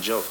Joke.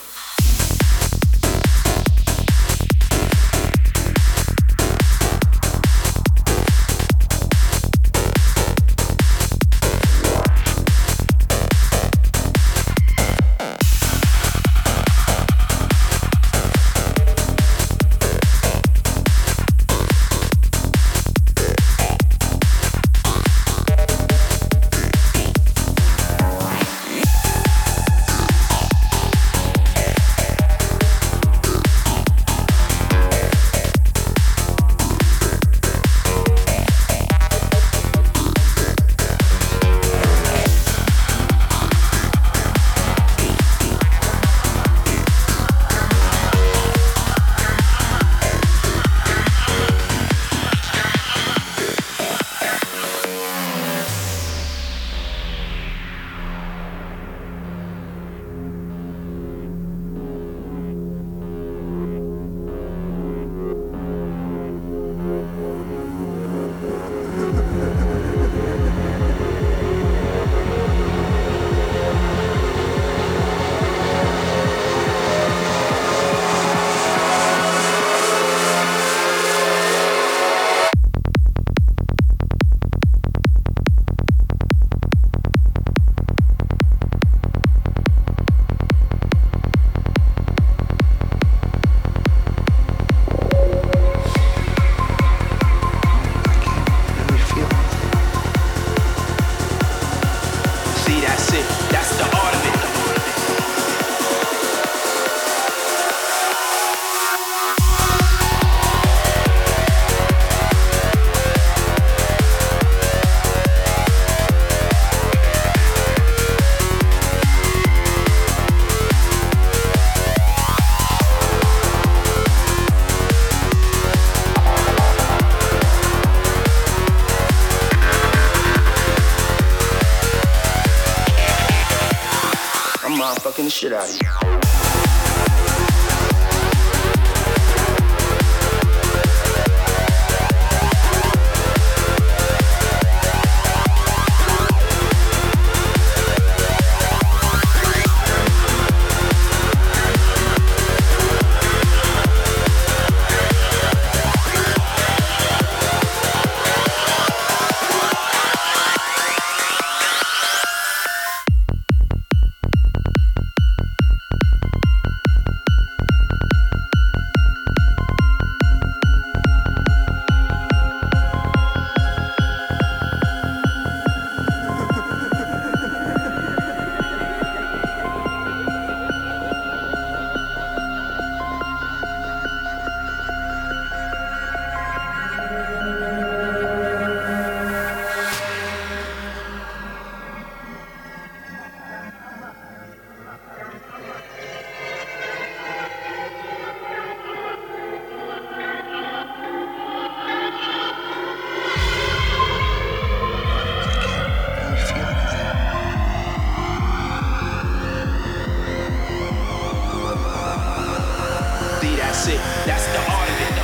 Fucking the shit out of you. that shit. That's the art of it.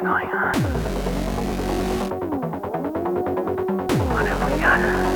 What's going on? What have we got?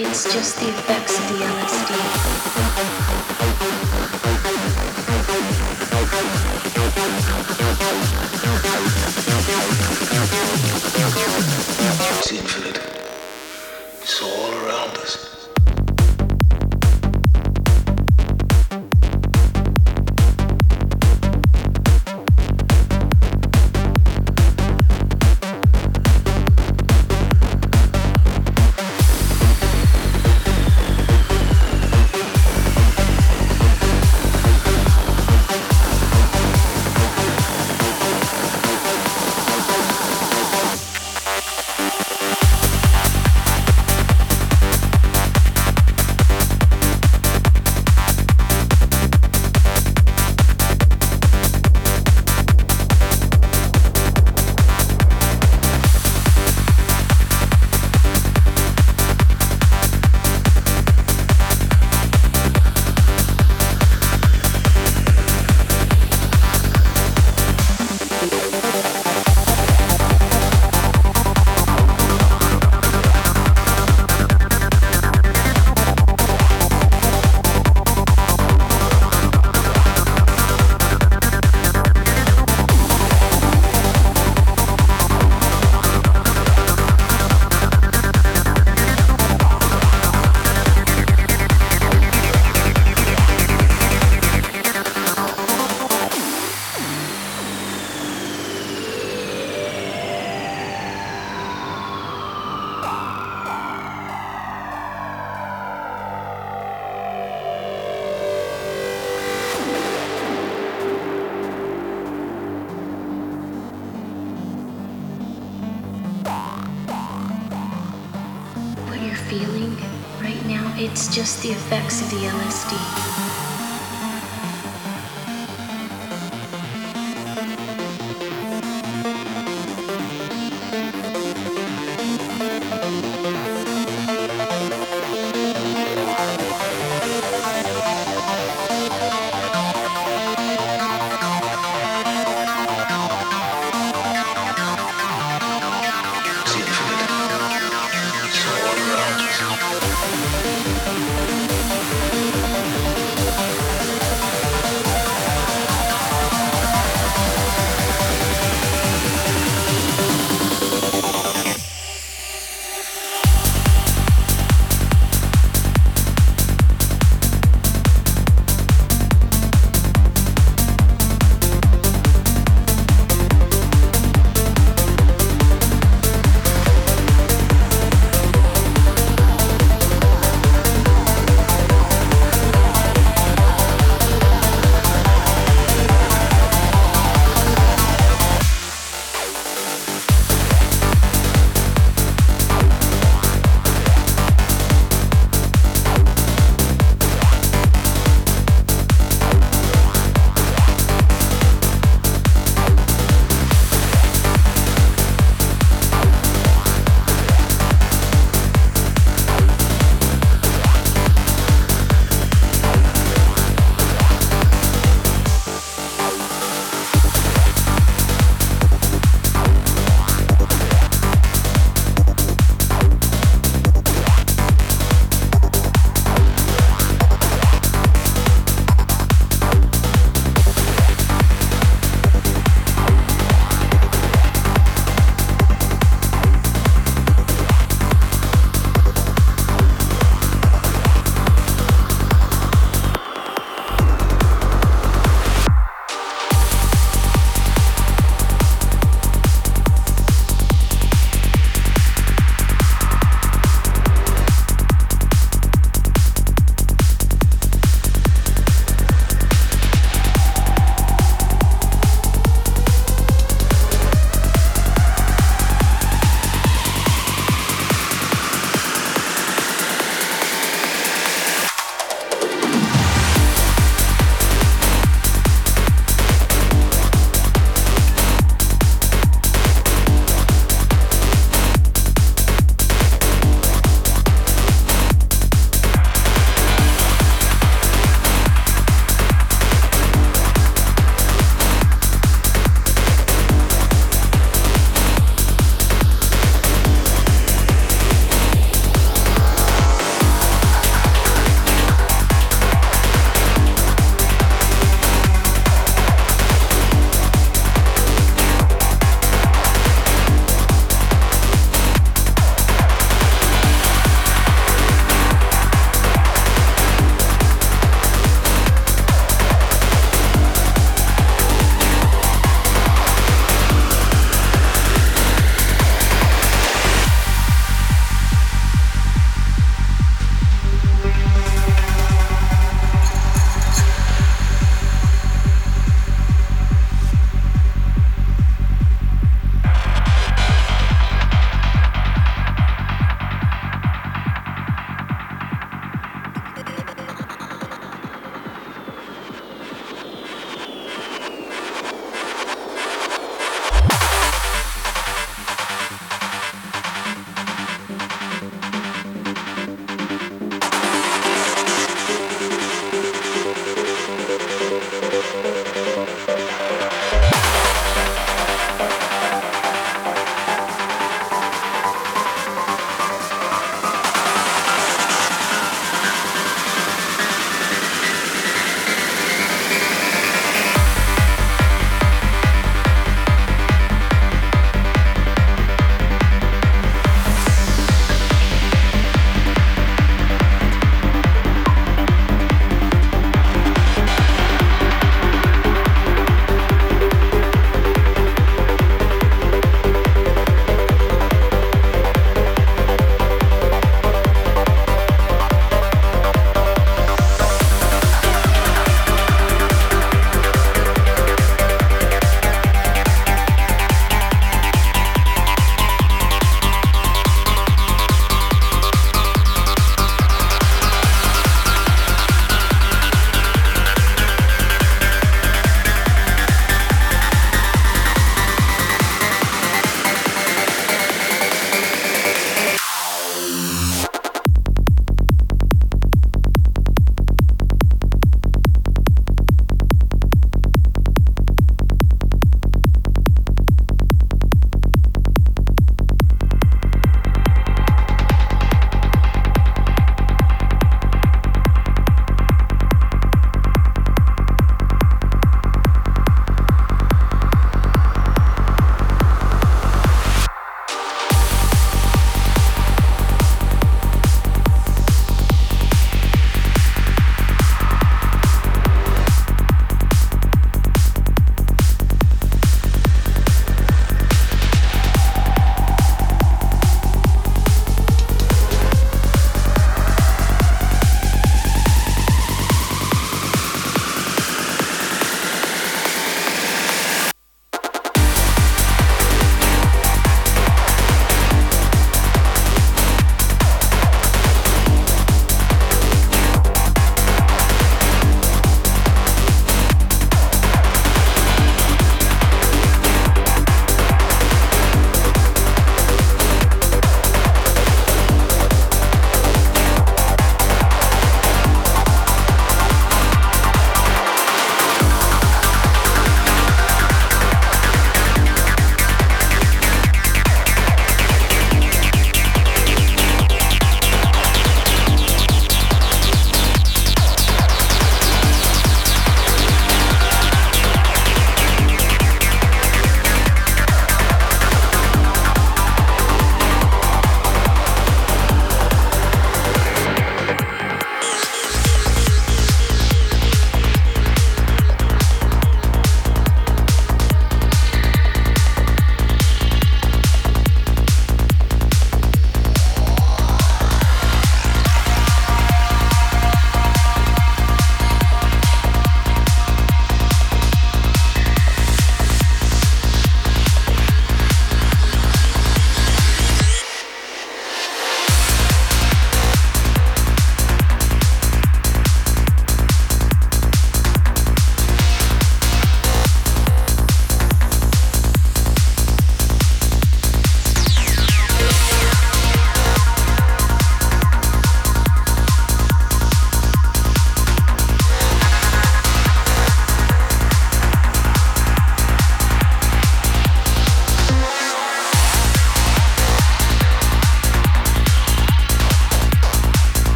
It's just the effects of the LSD. It's infinite. It's all around us. feeling right now, it's just the effects of the LSD.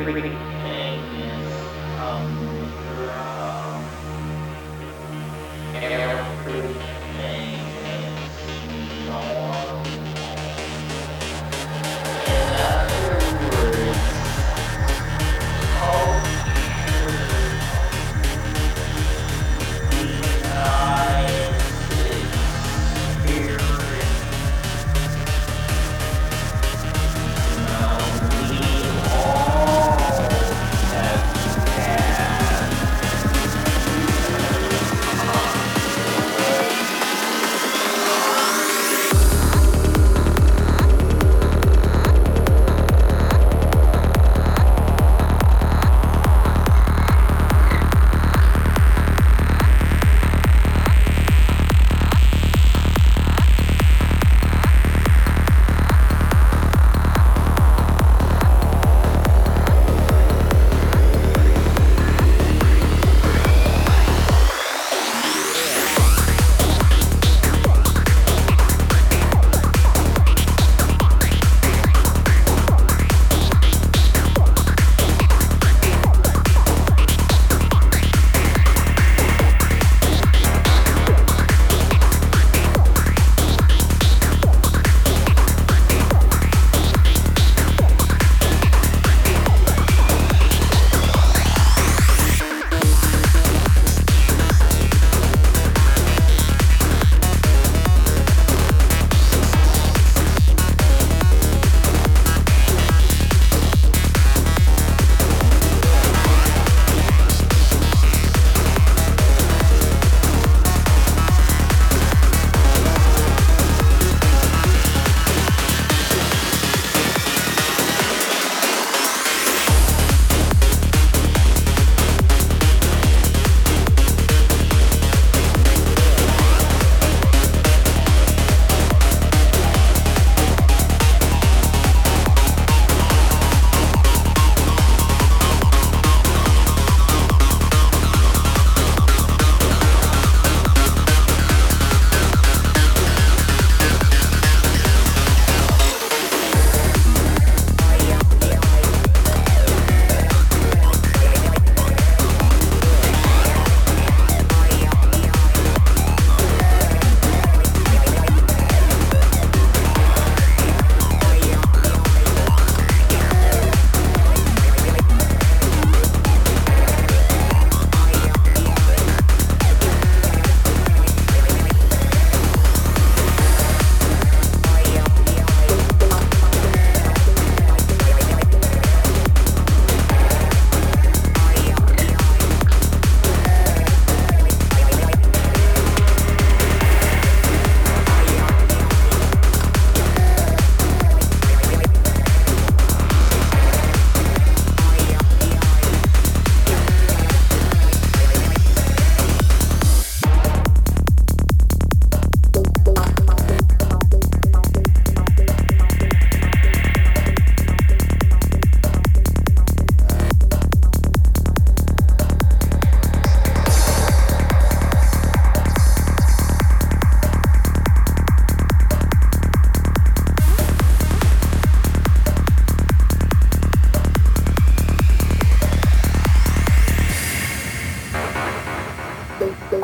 everything is underground. Everything is normal. In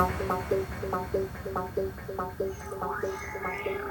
other words, culture denies its spirit. Now we all have